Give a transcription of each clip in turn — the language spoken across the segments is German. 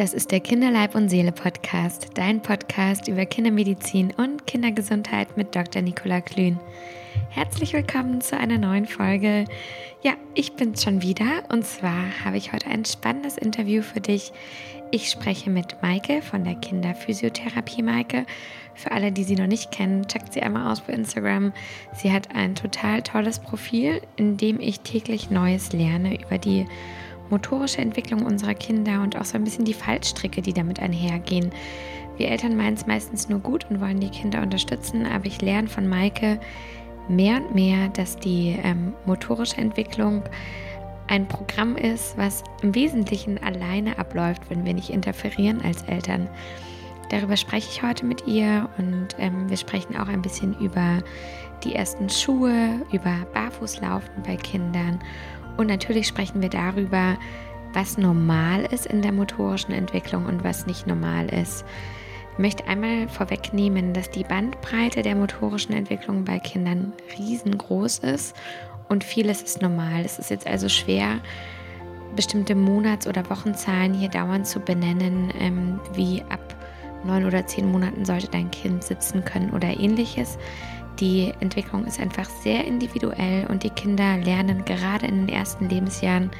Das ist der Kinderleib und Seele Podcast, dein Podcast über Kindermedizin und Kindergesundheit mit Dr. Nicola Klün. Herzlich willkommen zu einer neuen Folge. Ja, ich bin's schon wieder und zwar habe ich heute ein spannendes Interview für dich. Ich spreche mit Maike von der Kinderphysiotherapie Maike. Für alle, die sie noch nicht kennen, checkt sie einmal aus bei Instagram. Sie hat ein total tolles Profil, in dem ich täglich Neues lerne über die motorische Entwicklung unserer Kinder und auch so ein bisschen die Fallstricke, die damit einhergehen. Wir Eltern meinen es meistens nur gut und wollen die Kinder unterstützen, aber ich lerne von Maike mehr und mehr, dass die motorische Entwicklung ein Programm ist, was im Wesentlichen alleine abläuft, wenn wir nicht interferieren als Eltern. Darüber spreche ich heute mit ihr und wir sprechen auch ein bisschen über die ersten Schuhe, über Barfußlaufen bei Kindern und natürlich sprechen wir darüber, was normal ist in der motorischen Entwicklung und was nicht normal ist. Ich möchte einmal vorwegnehmen, dass die Bandbreite der motorischen Entwicklung bei Kindern riesengroß ist und vieles ist normal. Es ist jetzt also schwer, bestimmte Monats- oder Wochenzahlen hier dauernd zu benennen, wie ab 9 oder 10 Monaten sollte dein Kind sitzen können oder ähnliches. Die Entwicklung ist einfach sehr individuell und die Kinder lernen gerade in den ersten Lebensjahren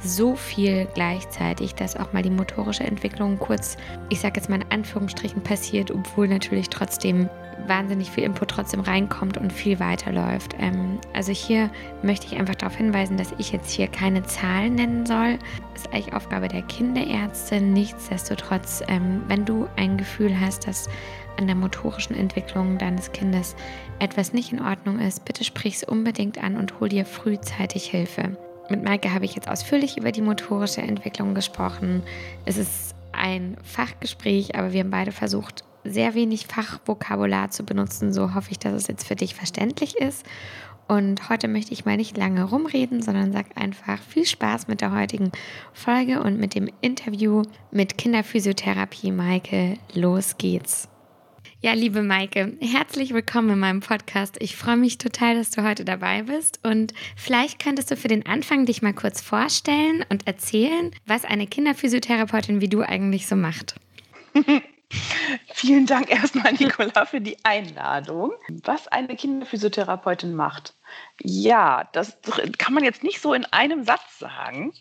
so viel gleichzeitig, dass auch mal die motorische Entwicklung kurz, ich sage jetzt mal in Anführungsstrichen, passiert, obwohl natürlich trotzdem wahnsinnig viel Input trotzdem reinkommt und viel weiterläuft. Also hier möchte ich einfach darauf hinweisen, dass ich jetzt hier keine Zahlen nennen soll. Das ist eigentlich Aufgabe der Kinderärzte. Nichtsdestotrotz, wenn du ein Gefühl hast, dass an der motorischen Entwicklung deines Kindes etwas nicht in Ordnung ist, bitte sprich es unbedingt an und hol dir frühzeitig Hilfe. Mit Maike habe ich jetzt ausführlich über die motorische Entwicklung gesprochen. Es ist ein Fachgespräch, aber wir haben beide versucht, sehr wenig Fachvokabular zu benutzen. So hoffe ich, dass es jetzt für dich verständlich ist. Und heute möchte ich mal nicht lange rumreden, sondern sag einfach viel Spaß mit der heutigen Folge und mit dem Interview mit Kinderphysiotherapie Maike. Los geht's! Ja, liebe Maike, herzlich willkommen in meinem Podcast. Ich freue mich total, dass du heute dabei bist und vielleicht könntest du für den Anfang dich mal kurz vorstellen und erzählen, was eine Kinderphysiotherapeutin wie du eigentlich so macht. Vielen Dank erstmal, Nicola, für die Einladung. Was eine Kinderphysiotherapeutin macht, ja, das kann man jetzt nicht so in einem Satz sagen.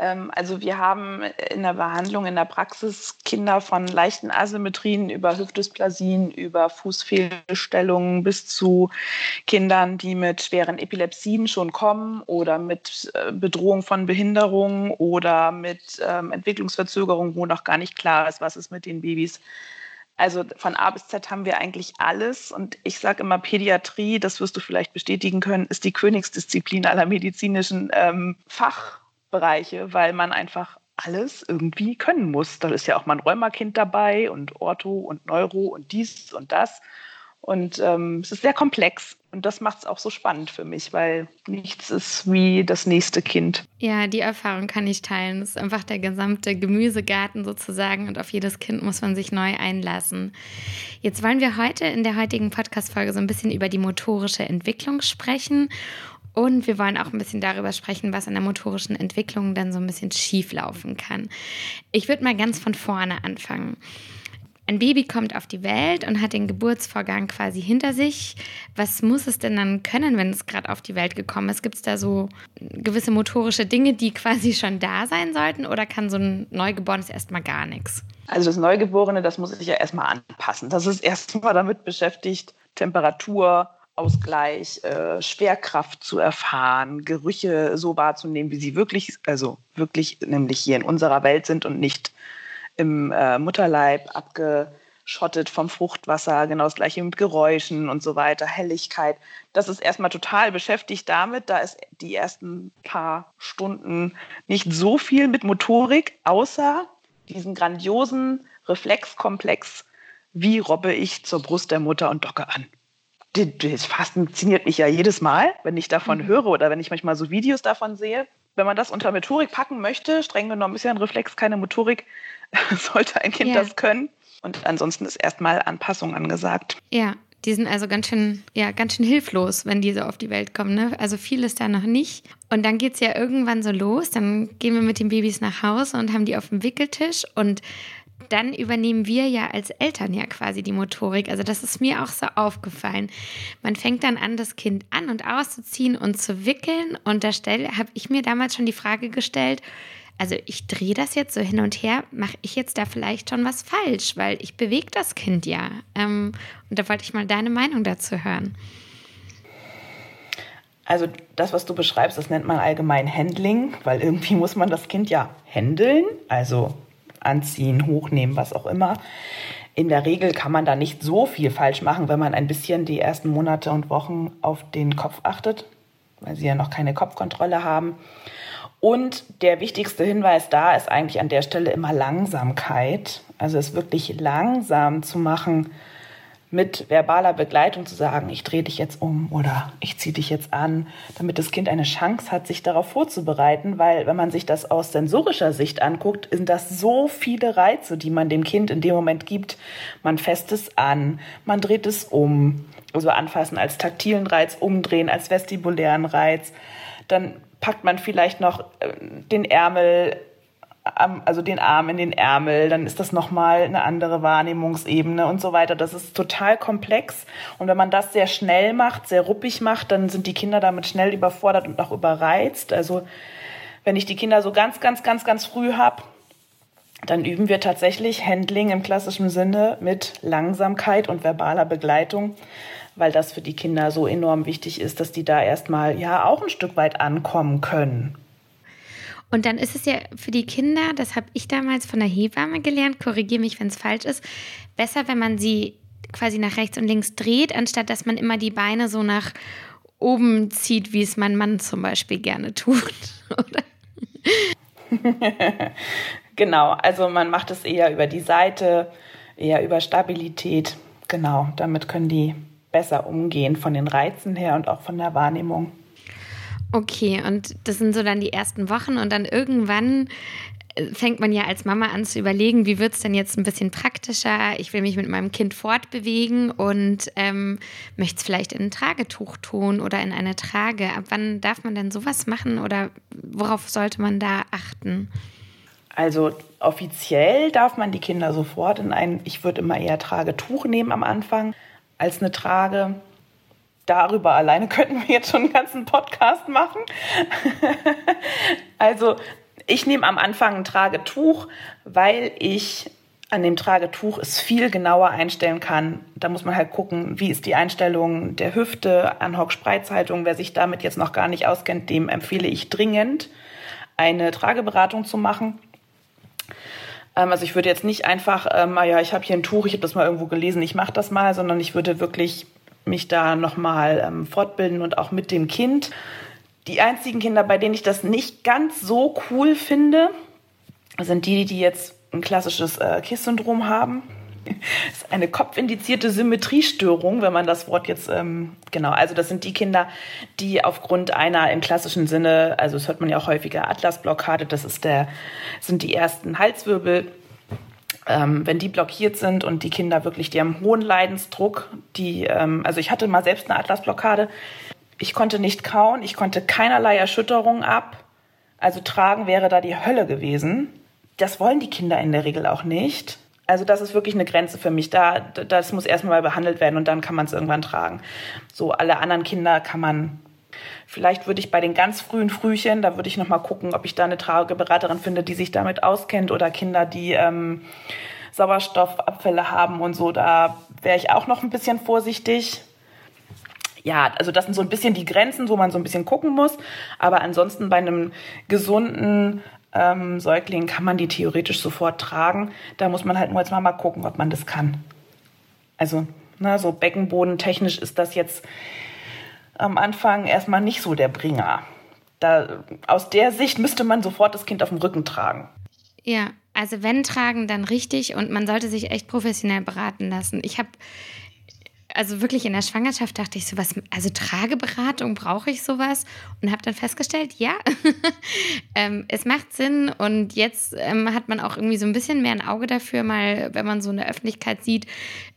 Also wir haben in der Behandlung, in der Praxis Kinder von leichten Asymmetrien über Hüftdysplasien, über Fußfehlstellungen bis zu Kindern, die mit schweren Epilepsien schon kommen oder mit Bedrohung von Behinderungen oder mit Entwicklungsverzögerungen, wo noch gar nicht klar ist, was ist mit den Babys. Also von A bis Z haben wir eigentlich alles und ich sage immer, Pädiatrie, das wirst du vielleicht bestätigen können, ist die Königsdisziplin aller medizinischen Fachbereiche, weil man einfach alles irgendwie können muss. Da ist ja auch mal ein Rheumakind dabei und Ortho und Neuro und dies und das. Und es ist sehr komplex und das macht es auch so spannend für mich, weil nichts ist wie das nächste Kind. Ja, die Erfahrung kann ich teilen. Es ist einfach der gesamte Gemüsegarten sozusagen und auf jedes Kind muss man sich neu einlassen. Jetzt wollen wir heute in der heutigen Podcast-Folge so ein bisschen über die motorische Entwicklung sprechen. Und wir wollen auch ein bisschen darüber sprechen, was an der motorischen Entwicklung dann so ein bisschen schief laufen kann. Ich würde mal ganz von vorne anfangen. Ein Baby kommt auf die Welt und hat den Geburtsvorgang quasi hinter sich. Was muss es denn dann können, wenn es gerade auf die Welt gekommen ist? Gibt es da so gewisse motorische Dinge, die quasi schon da sein sollten? Oder kann so ein Neugeborenes erstmal gar nichts? Also das Neugeborene, das muss sich ja erstmal anpassen. Das ist erstmal damit beschäftigt, Temperatur, Ausgleich, Schwerkraft zu erfahren, Gerüche so wahrzunehmen, wie sie wirklich nämlich hier in unserer Welt sind und nicht im Mutterleib abgeschottet vom Fruchtwasser, genau das Gleiche mit Geräuschen und so weiter, Helligkeit. Das ist erstmal total beschäftigt damit, da ist die ersten paar Stunden nicht so viel mit Motorik, außer diesen grandiosen Reflexkomplex, wie robbe ich zur Brust der Mutter und docke an. Das fasziniert mich ja jedes Mal, wenn ich davon höre oder wenn ich manchmal so Videos davon sehe. Wenn man das unter Motorik packen möchte, streng genommen ist ja ein Reflex keine Motorik, sollte ein Kind das können. Und ansonsten ist erstmal Anpassung angesagt. Ja, Die sind also ganz schön hilflos, wenn die so auf die Welt kommen, ne? Also viel ist da noch nicht. Und dann geht's ja irgendwann so los. Dann gehen wir mit den Babys nach Hause und haben die auf dem Wickeltisch. Und dann übernehmen wir ja als Eltern ja quasi die Motorik. Also das ist mir auch so aufgefallen. Man fängt dann an, das Kind an- und auszuziehen und zu wickeln. Und da habe ich mir damals schon die Frage gestellt, also ich drehe das jetzt so hin und her, mache ich jetzt da vielleicht schon was falsch, weil ich bewege das Kind ja. Und da wollte ich mal deine Meinung dazu hören. Also das, was du beschreibst, das nennt man allgemein Handling, weil irgendwie muss man das Kind ja händeln, also anziehen, hochnehmen, was auch immer. In der Regel kann man da nicht so viel falsch machen, wenn man ein bisschen die ersten Monate und Wochen auf den Kopf achtet, weil sie ja noch keine Kopfkontrolle haben. Und der wichtigste Hinweis da ist eigentlich an der Stelle immer Langsamkeit. Also es wirklich langsam zu machen, mit verbaler Begleitung zu sagen, ich drehe dich jetzt um oder ich ziehe dich jetzt an, damit das Kind eine Chance hat, sich darauf vorzubereiten. Weil wenn man sich das aus sensorischer Sicht anguckt, sind das so viele Reize, die man dem Kind in dem Moment gibt. Man fasst es an, man dreht es um. Also anfassen als taktilen Reiz, umdrehen als vestibulären Reiz. Dann packt man vielleicht noch den Arm in den Ärmel, dann ist das nochmal eine andere Wahrnehmungsebene und so weiter. Das ist total komplex. Und wenn man das sehr schnell macht, sehr ruppig macht, dann sind die Kinder damit schnell überfordert und auch überreizt. Also wenn ich die Kinder so ganz, ganz, ganz, ganz früh habe, dann üben wir tatsächlich Handling im klassischen Sinne mit Langsamkeit und verbaler Begleitung, weil das für die Kinder so enorm wichtig ist, dass die da erstmal ja auch ein Stück weit ankommen können. Und dann ist es ja für die Kinder, das habe ich damals von der Hebamme gelernt, korrigiere mich, wenn es falsch ist, besser, wenn man sie quasi nach rechts und links dreht, anstatt dass man immer die Beine so nach oben zieht, wie es mein Mann zum Beispiel gerne tut, oder? Genau, also man macht es eher über die Seite, eher über Stabilität. Genau, damit können die besser umgehen von den Reizen her und auch von der Wahrnehmung. Okay, und das sind so dann die ersten Wochen und dann irgendwann fängt man ja als Mama an zu überlegen, wie wird es denn jetzt ein bisschen praktischer? Ich will mich mit meinem Kind fortbewegen und möchte es vielleicht in ein Tragetuch tun oder in eine Trage. Ab wann darf man denn sowas machen oder worauf sollte man da achten? Also offiziell darf man die Kinder sofort in ein, ich würde immer eher Tragetuch nehmen am Anfang, als eine Trage. Darüber alleine könnten wir jetzt schon einen ganzen Podcast machen. Also ich nehme am Anfang ein Tragetuch, weil ich an dem Tragetuch es viel genauer einstellen kann. Da muss man halt gucken, wie ist die Einstellung der Hüfte, Anhock-Spreizhaltung. Wer sich damit jetzt noch gar nicht auskennt, dem empfehle ich dringend, eine Trageberatung zu machen. Also ich würde jetzt nicht einfach, ich habe hier ein Tuch, ich habe das mal irgendwo gelesen, ich mache das mal, sondern ich würde wirklich mich da nochmal fortbilden und auch mit dem Kind. Die einzigen Kinder, bei denen ich das nicht ganz so cool finde, sind die, die jetzt ein klassisches Kiss-Syndrom haben. Das ist eine kopfindizierte Symmetriestörung, wenn man das Wort jetzt, also das sind die Kinder, die aufgrund einer im klassischen Sinne, also das hört man ja auch häufiger, Atlasblockade, das sind die ersten Halswirbel, wenn die blockiert sind und die Kinder wirklich, die haben hohen Leidensdruck, ich hatte mal selbst eine Atlasblockade, ich konnte nicht kauen, ich konnte keinerlei Erschütterungen ab, also tragen wäre da die Hölle gewesen. Das wollen die Kinder in der Regel auch nicht. Also das ist wirklich eine Grenze für mich. Das muss erstmal behandelt werden und dann kann man es irgendwann tragen. So alle anderen Kinder kann man, vielleicht würde ich bei den ganz frühen Frühchen, da würde ich nochmal gucken, ob ich da eine Trageberaterin finde, die sich damit auskennt oder Kinder, die Sauerstoffabfälle haben und so. Da wäre ich auch noch ein bisschen vorsichtig. Ja, also das sind so ein bisschen die Grenzen, wo man so ein bisschen gucken muss. Aber ansonsten bei einem gesunden Säugling kann man die theoretisch sofort tragen. Da muss man halt nur als Mama gucken, ob man das kann. Also so beckenbodentechnisch ist das jetzt am Anfang erstmal nicht so der Bringer. Aus der Sicht müsste man sofort das Kind auf dem Rücken tragen. Ja, also wenn tragen, dann richtig. Und man sollte sich echt professionell beraten lassen. Ich habe also wirklich in der Schwangerschaft dachte ich sowas, also Trageberatung, brauche ich sowas? Und habe dann festgestellt, ja, es macht Sinn. Und jetzt hat man auch irgendwie so ein bisschen mehr ein Auge dafür, mal, wenn man so in der Öffentlichkeit sieht,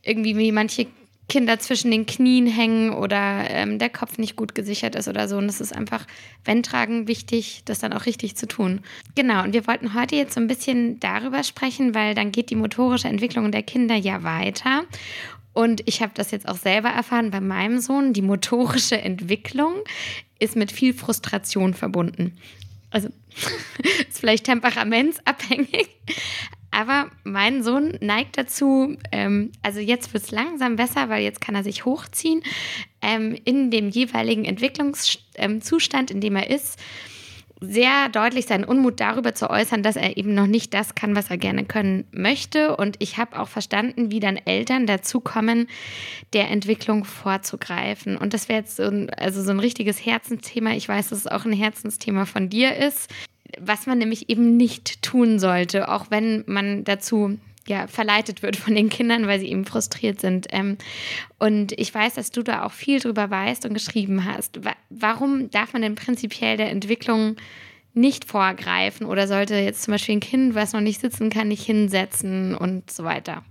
irgendwie wie manche Kinder zwischen den Knien hängen oder der Kopf nicht gut gesichert ist oder so. Und es ist einfach, wenn tragen, wichtig, das dann auch richtig zu tun. Genau, und wir wollten heute jetzt so ein bisschen darüber sprechen, weil dann geht die motorische Entwicklung der Kinder ja weiter. Und ich habe das jetzt auch selber erfahren bei meinem Sohn. Die motorische Entwicklung ist mit viel Frustration verbunden. Also ist vielleicht temperamentsabhängig. Aber mein Sohn neigt dazu, also jetzt wird es langsam besser, weil jetzt kann er sich hochziehen, in dem jeweiligen Entwicklungszustand, in dem er ist, sehr deutlich seinen Unmut darüber zu äußern, dass er eben noch nicht das kann, was er gerne können möchte. Und ich habe auch verstanden, wie dann Eltern dazu kommen, der Entwicklung vorzugreifen. Und das wäre jetzt so ein richtiges Herzensthema. Ich weiß, dass es auch ein Herzensthema von dir ist. Was man nämlich eben nicht tun sollte, auch wenn man dazu ja verleitet wird von den Kindern, weil sie eben frustriert sind. Und ich weiß, dass du da auch viel drüber weißt und geschrieben hast. Warum darf man denn prinzipiell der Entwicklung nicht vorgreifen oder sollte jetzt zum Beispiel ein Kind, was noch nicht sitzen kann, nicht hinsetzen und so weiter?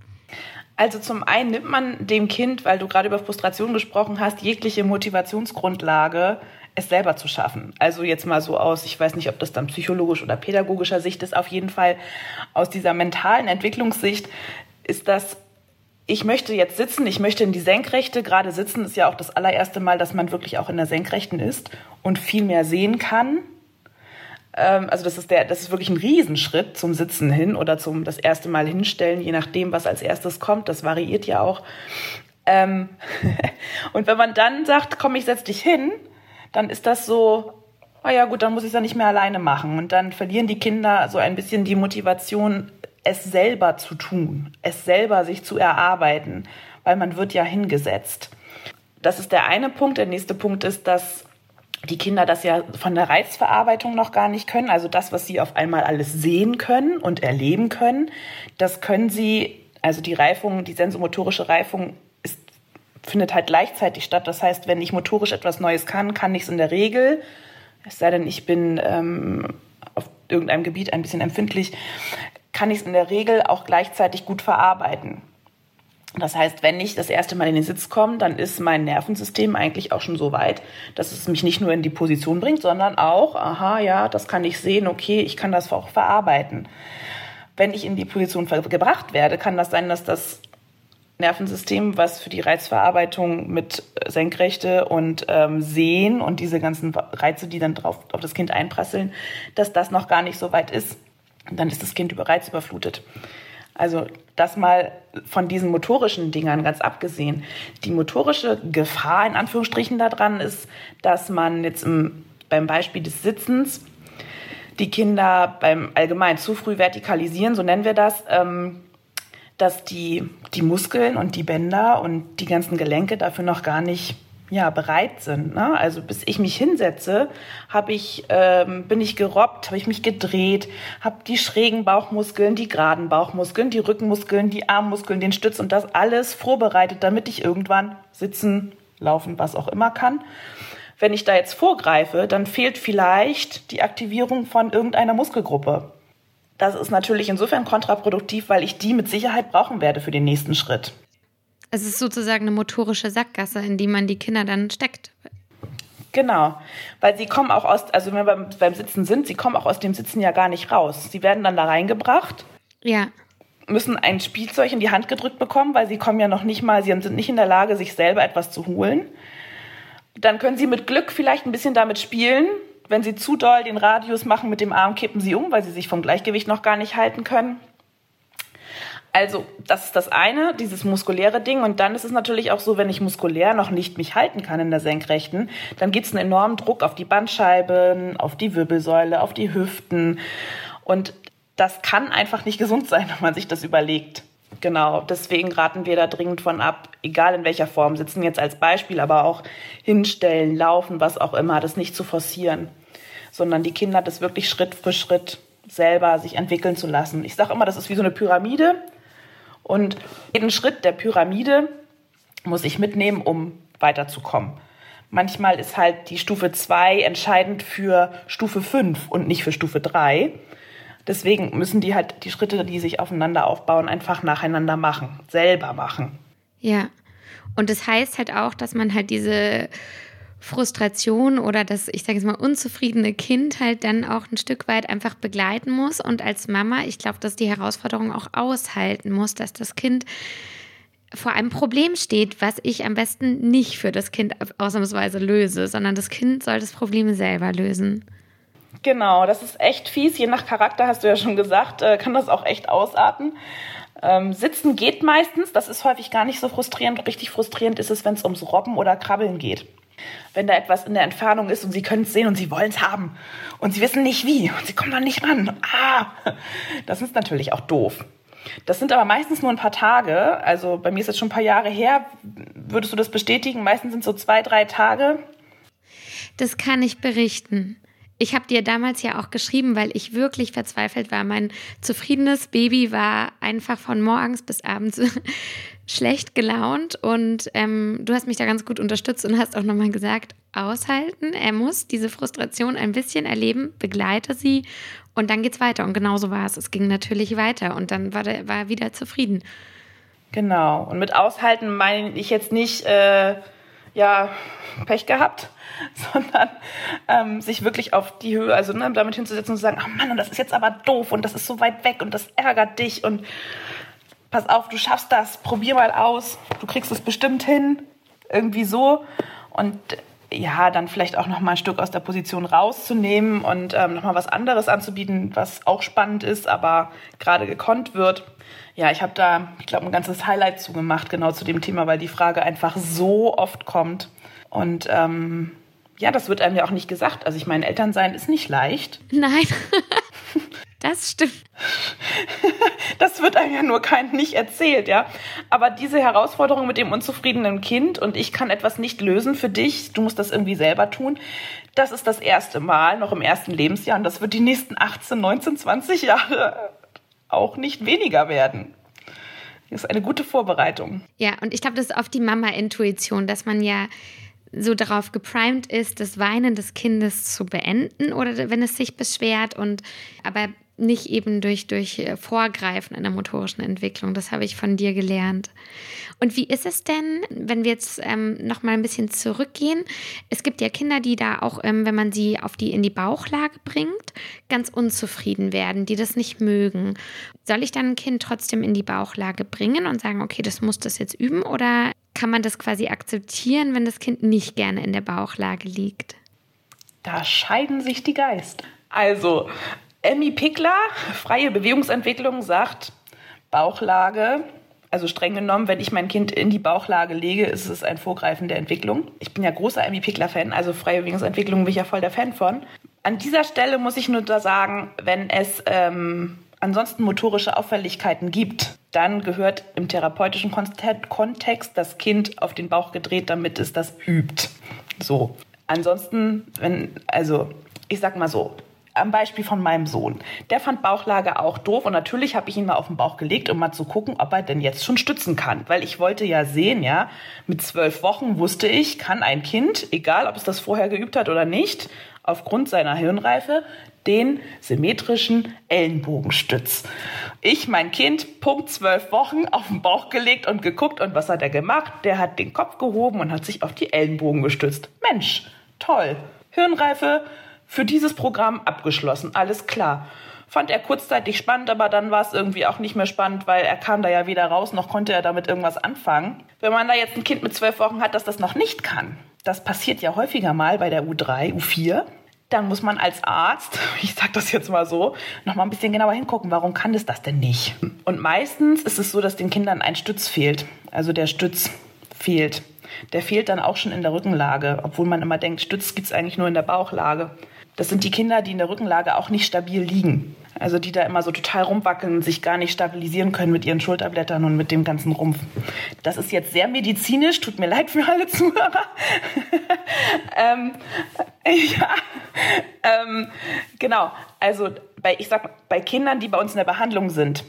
Also zum einen nimmt man dem Kind, weil du gerade über Frustration gesprochen hast, jegliche Motivationsgrundlage, es selber zu schaffen. Also jetzt mal so aus, ich weiß nicht, ob das dann psychologisch oder pädagogischer Sicht ist, auf jeden Fall aus dieser mentalen Entwicklungssicht ist das, ich möchte jetzt sitzen, ich möchte in die Senkrechte, gerade sitzen ist ja auch das allererste Mal, dass man wirklich auch in der Senkrechten ist und viel mehr sehen kann. Also das ist wirklich ein Riesenschritt zum Sitzen hin oder zum das erste Mal hinstellen, je nachdem, was als erstes kommt, das variiert ja auch. Und wenn man dann sagt, komm, ich setz dich hin, dann ist das so, oh ja gut, dann muss ich es ja nicht mehr alleine machen. Und dann verlieren die Kinder so ein bisschen die Motivation, es selber zu tun, es selber sich zu erarbeiten, weil man wird ja hingesetzt. Das ist der eine Punkt. Der nächste Punkt ist, dass die Kinder das ja von der Reizverarbeitung noch gar nicht können. Also das, was sie auf einmal alles sehen können und erleben können, das können sie, also die Reifung, die sensomotorische Reifung, findet halt gleichzeitig statt. Das heißt, wenn ich motorisch etwas Neues kann, kann ich es in der Regel, es sei denn, ich bin auf irgendeinem Gebiet ein bisschen empfindlich, kann ich es in der Regel auch gleichzeitig gut verarbeiten. Das heißt, wenn ich das erste Mal in den Sitz komme, dann ist mein Nervensystem eigentlich auch schon so weit, dass es mich nicht nur in die Position bringt, sondern auch, aha, ja, das kann ich sehen, okay, ich kann das auch verarbeiten. Wenn ich in die Position gebracht werde, kann das sein, dass das Nervensystem, was für die Reizverarbeitung mit Senkrechte und Sehen und diese ganzen Reize, die dann drauf auf das Kind einprasseln, dass das noch gar nicht so weit ist. Dann ist das Kind reizüberflutet. Also das mal von diesen motorischen Dingern ganz abgesehen. Die motorische Gefahr in Anführungsstrichen daran ist, dass man jetzt beim Beispiel des Sitzens die Kinder beim allgemein zu früh vertikalisieren, so nennen wir das, dass die Muskeln und die Bänder und die ganzen Gelenke dafür noch gar nicht bereit sind. Ne? Also bis ich mich hinsetze, bin ich gerobbt, habe ich mich gedreht, habe die schrägen Bauchmuskeln, die geraden Bauchmuskeln, die Rückenmuskeln, die Armmuskeln, den Stütz und das alles vorbereitet, damit ich irgendwann sitzen, laufen, was auch immer kann. Wenn ich da jetzt vorgreife, dann fehlt vielleicht die Aktivierung von irgendeiner Muskelgruppe. Das ist natürlich insofern kontraproduktiv, weil ich die mit Sicherheit brauchen werde für den nächsten Schritt. Es ist sozusagen eine motorische Sackgasse, in die man die Kinder dann steckt. Genau, weil sie kommen auch also wenn wir beim Sitzen sind, sie kommen auch aus dem Sitzen ja gar nicht raus. Sie werden dann da reingebracht, ja, müssen ein Spielzeug in die Hand gedrückt bekommen, weil sie kommen ja noch nicht mal, sie sind nicht in der Lage, sich selber etwas zu holen. Dann können sie mit Glück vielleicht ein bisschen damit spielen. Wenn sie zu doll den Radius machen mit dem Arm, kippen sie um, weil sie sich vom Gleichgewicht noch gar nicht halten können. Also das ist das eine, dieses muskuläre Ding. Und dann ist es natürlich auch so, wenn ich muskulär noch nicht mich halten kann in der Senkrechten, dann gibt es einen enormen Druck auf die Bandscheiben, auf die Wirbelsäule, auf die Hüften. Und das kann einfach nicht gesund sein, wenn man sich das überlegt. Genau, deswegen raten wir da dringend von ab, egal in welcher Form, sitzen jetzt als Beispiel, aber auch hinstellen, laufen, was auch immer, das nicht zu forcieren, sondern die Kinder das wirklich Schritt für Schritt selber sich entwickeln zu lassen. Ich sage immer, das ist wie so eine Pyramide und jeden Schritt der Pyramide muss ich mitnehmen, um weiterzukommen. Manchmal ist halt die Stufe 2 entscheidend für Stufe 5 und nicht für Stufe 3. Deswegen müssen die halt die Schritte, die sich aufeinander aufbauen, einfach nacheinander machen, selber machen. Ja, Und das heißt halt auch, dass man halt diese Frustration oder das, ich sage jetzt mal, unzufriedene Kind halt dann auch ein Stück weit einfach begleiten muss und als Mama, ich glaube, dass die Herausforderung auch aushalten muss, dass das Kind vor einem Problem steht, was ich am besten nicht für das Kind ausnahmsweise löse, sondern das Kind soll das Problem selber lösen. Genau, das ist echt fies. Je nach Charakter, hast du ja schon gesagt, kann das auch echt ausarten. Sitzen geht meistens, das ist häufig gar nicht so frustrierend. Richtig frustrierend ist es, wenn es ums Robben oder Krabbeln geht. Wenn da etwas in der Entfernung ist und sie können es sehen und sie wollen es haben. Und sie wissen nicht wie und sie kommen da nicht ran. Das ist natürlich auch doof. Das sind aber meistens nur ein paar Tage. Also bei mir ist das schon ein paar Jahre her. Würdest du das bestätigen? Meistens sind es so 2-3 Tage. Das kann ich berichten. Ich habe dir damals ja auch geschrieben, weil ich wirklich verzweifelt war. Mein zufriedenes Baby war einfach von morgens bis abends schlecht gelaunt und du hast mich da ganz gut unterstützt und hast auch nochmal gesagt, aushalten, er muss diese Frustration ein bisschen erleben, begleite sie und dann geht's weiter. Und genauso war es. Es ging natürlich weiter und dann war er wieder zufrieden. Genau. Und mit aushalten meine ich jetzt nicht Pech gehabt, sondern sich wirklich auf die Höhe, also ne, damit hinzusetzen und zu sagen, ach Mann, und das ist jetzt aber doof und das ist so weit weg und das ärgert dich und pass auf, du schaffst das, probier mal aus, du kriegst es bestimmt hin, irgendwie so. Und ja, dann vielleicht auch nochmal ein Stück aus der Position rauszunehmen und nochmal was anderes anzubieten, was auch spannend ist, aber gerade gekonnt wird. Ja, ich habe da, ich glaube, ein ganzes Highlight zugemacht, genau zu dem Thema, weil die Frage einfach so oft kommt. Und das wird einem ja auch nicht gesagt. Also ich meine, Elternsein ist nicht leicht. Nein, das stimmt. Das wird einem ja nur nicht erzählt, ja. Aber diese Herausforderung mit dem unzufriedenen Kind und ich kann etwas nicht lösen für dich, du musst das irgendwie selber tun, das ist das erste Mal noch im ersten Lebensjahr und das wird die nächsten 18, 19, 20 Jahre auch nicht weniger werden. Das ist eine gute Vorbereitung. Ja, und ich glaube, das ist oft die Mama-Intuition, dass man ja so darauf geprimed ist, das Weinen des Kindes zu beenden oder wenn es sich beschwert und aber nicht eben durch Vorgreifen in der motorischen Entwicklung. Das habe ich von dir gelernt. Und wie ist es denn, wenn wir jetzt noch mal ein bisschen zurückgehen? Es gibt ja Kinder, die da auch, wenn man sie in die Bauchlage bringt, ganz unzufrieden werden, die das nicht mögen. Soll ich dann ein Kind trotzdem in die Bauchlage bringen und sagen, okay, das muss das jetzt üben? Oder kann man das quasi akzeptieren, wenn das Kind nicht gerne in der Bauchlage liegt? Da scheiden sich die Geister. Also, Emmi Pickler, freie Bewegungsentwicklung, sagt, Bauchlage, also streng genommen, wenn ich mein Kind in die Bauchlage lege, ist es ein Vorgreifen der Entwicklung. Ich bin ja großer Emmi Pickler-Fan, also freie Bewegungsentwicklung bin ich ja voll der Fan von. An dieser Stelle muss ich nur da sagen, wenn es ansonsten motorische Auffälligkeiten gibt, dann gehört im therapeutischen Kontext das Kind auf den Bauch gedreht, damit es das übt. So. Ansonsten, ich sag mal so, am Beispiel von meinem Sohn. Der fand Bauchlage auch doof und natürlich habe ich ihn mal auf den Bauch gelegt, um mal zu gucken, ob er denn jetzt schon stützen kann. Weil ich wollte ja sehen, ja, mit 12 Wochen wusste ich, kann ein Kind, egal ob es das vorher geübt hat oder nicht, aufgrund seiner Hirnreife, den symmetrischen Ellenbogenstütz. Ich, mein Kind, Punkt 12 Wochen, auf den Bauch gelegt und geguckt und was hat er gemacht? Der hat den Kopf gehoben und hat sich auf die Ellenbogen gestützt. Mensch, toll. Hirnreife, für dieses Programm abgeschlossen, alles klar. Fand er kurzzeitig spannend, aber dann war es irgendwie auch nicht mehr spannend, weil er kam da ja weder raus, noch konnte er damit irgendwas anfangen. Wenn man da jetzt ein Kind mit 12 Wochen hat, das das noch nicht kann, das passiert ja häufiger mal bei der U3, U4, dann muss man als Arzt, ich sag das jetzt mal so, nochmal ein bisschen genauer hingucken, warum kann das denn nicht? Und meistens ist es so, dass den Kindern ein Stütz fehlt, also der Stütz fehlt. Der fehlt dann auch schon in der Rückenlage, obwohl man immer denkt, Stütz gibt's eigentlich nur in der Bauchlage. Das sind die Kinder, die in der Rückenlage auch nicht stabil liegen. Also die da immer so total rumwackeln und sich gar nicht stabilisieren können mit ihren Schulterblättern und mit dem ganzen Rumpf. Das ist jetzt sehr medizinisch, tut mir leid für alle Zuhörer. Genau. Also bei Kindern, die bei uns in der Behandlung sind,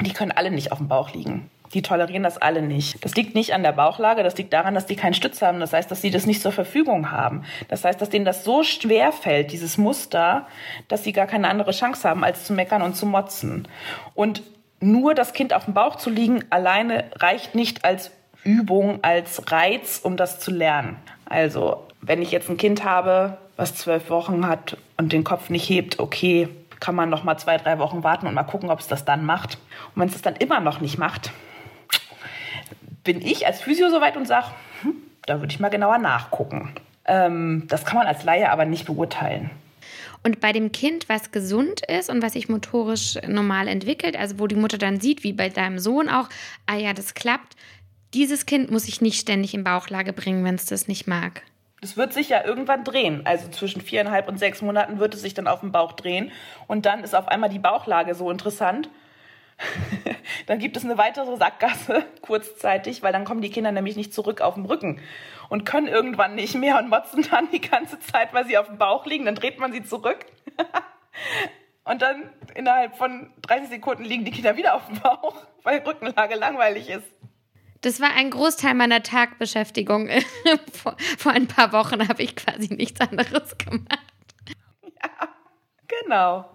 die können alle nicht auf dem Bauch liegen. Die tolerieren das alle nicht. Das liegt nicht an der Bauchlage, das liegt daran, dass die keinen Stütz haben. Das heißt, dass sie das nicht zur Verfügung haben. Das heißt, dass denen das so schwer fällt, dieses Muster, dass sie gar keine andere Chance haben, als zu meckern und zu motzen. Und nur das Kind auf dem Bauch zu liegen, alleine reicht nicht als Übung als Reiz, um das zu lernen. Also wenn ich jetzt ein Kind habe, was 12 Wochen hat und den Kopf nicht hebt, okay, kann man noch mal 2-3 Wochen warten und mal gucken, ob es das dann macht. Und wenn es das dann immer noch nicht macht, bin ich als Physio soweit und sage, da würde ich mal genauer nachgucken. Das kann man als Laie aber nicht beurteilen. Und bei dem Kind, was gesund ist und was sich motorisch normal entwickelt, also wo die Mutter dann sieht, wie bei deinem Sohn auch, ah ja, das klappt, dieses Kind muss ich nicht ständig in Bauchlage bringen, wenn es das nicht mag. Das wird sich ja irgendwann drehen. Also zwischen 4,5 und 6 Monaten wird es sich dann auf den Bauch drehen. Und dann ist auf einmal die Bauchlage so interessant. Dann gibt es eine weitere Sackgasse kurzzeitig, weil dann kommen die Kinder nämlich nicht zurück auf den Rücken und können irgendwann nicht mehr und motzen dann die ganze Zeit, weil sie auf dem Bauch liegen. Dann dreht man sie zurück. Und dann innerhalb von 30 Sekunden liegen die Kinder wieder auf dem Bauch, weil die Rückenlage langweilig ist. Das war ein Großteil meiner Tagbeschäftigung. Vor ein paar Wochen habe ich quasi nichts anderes gemacht. Ja,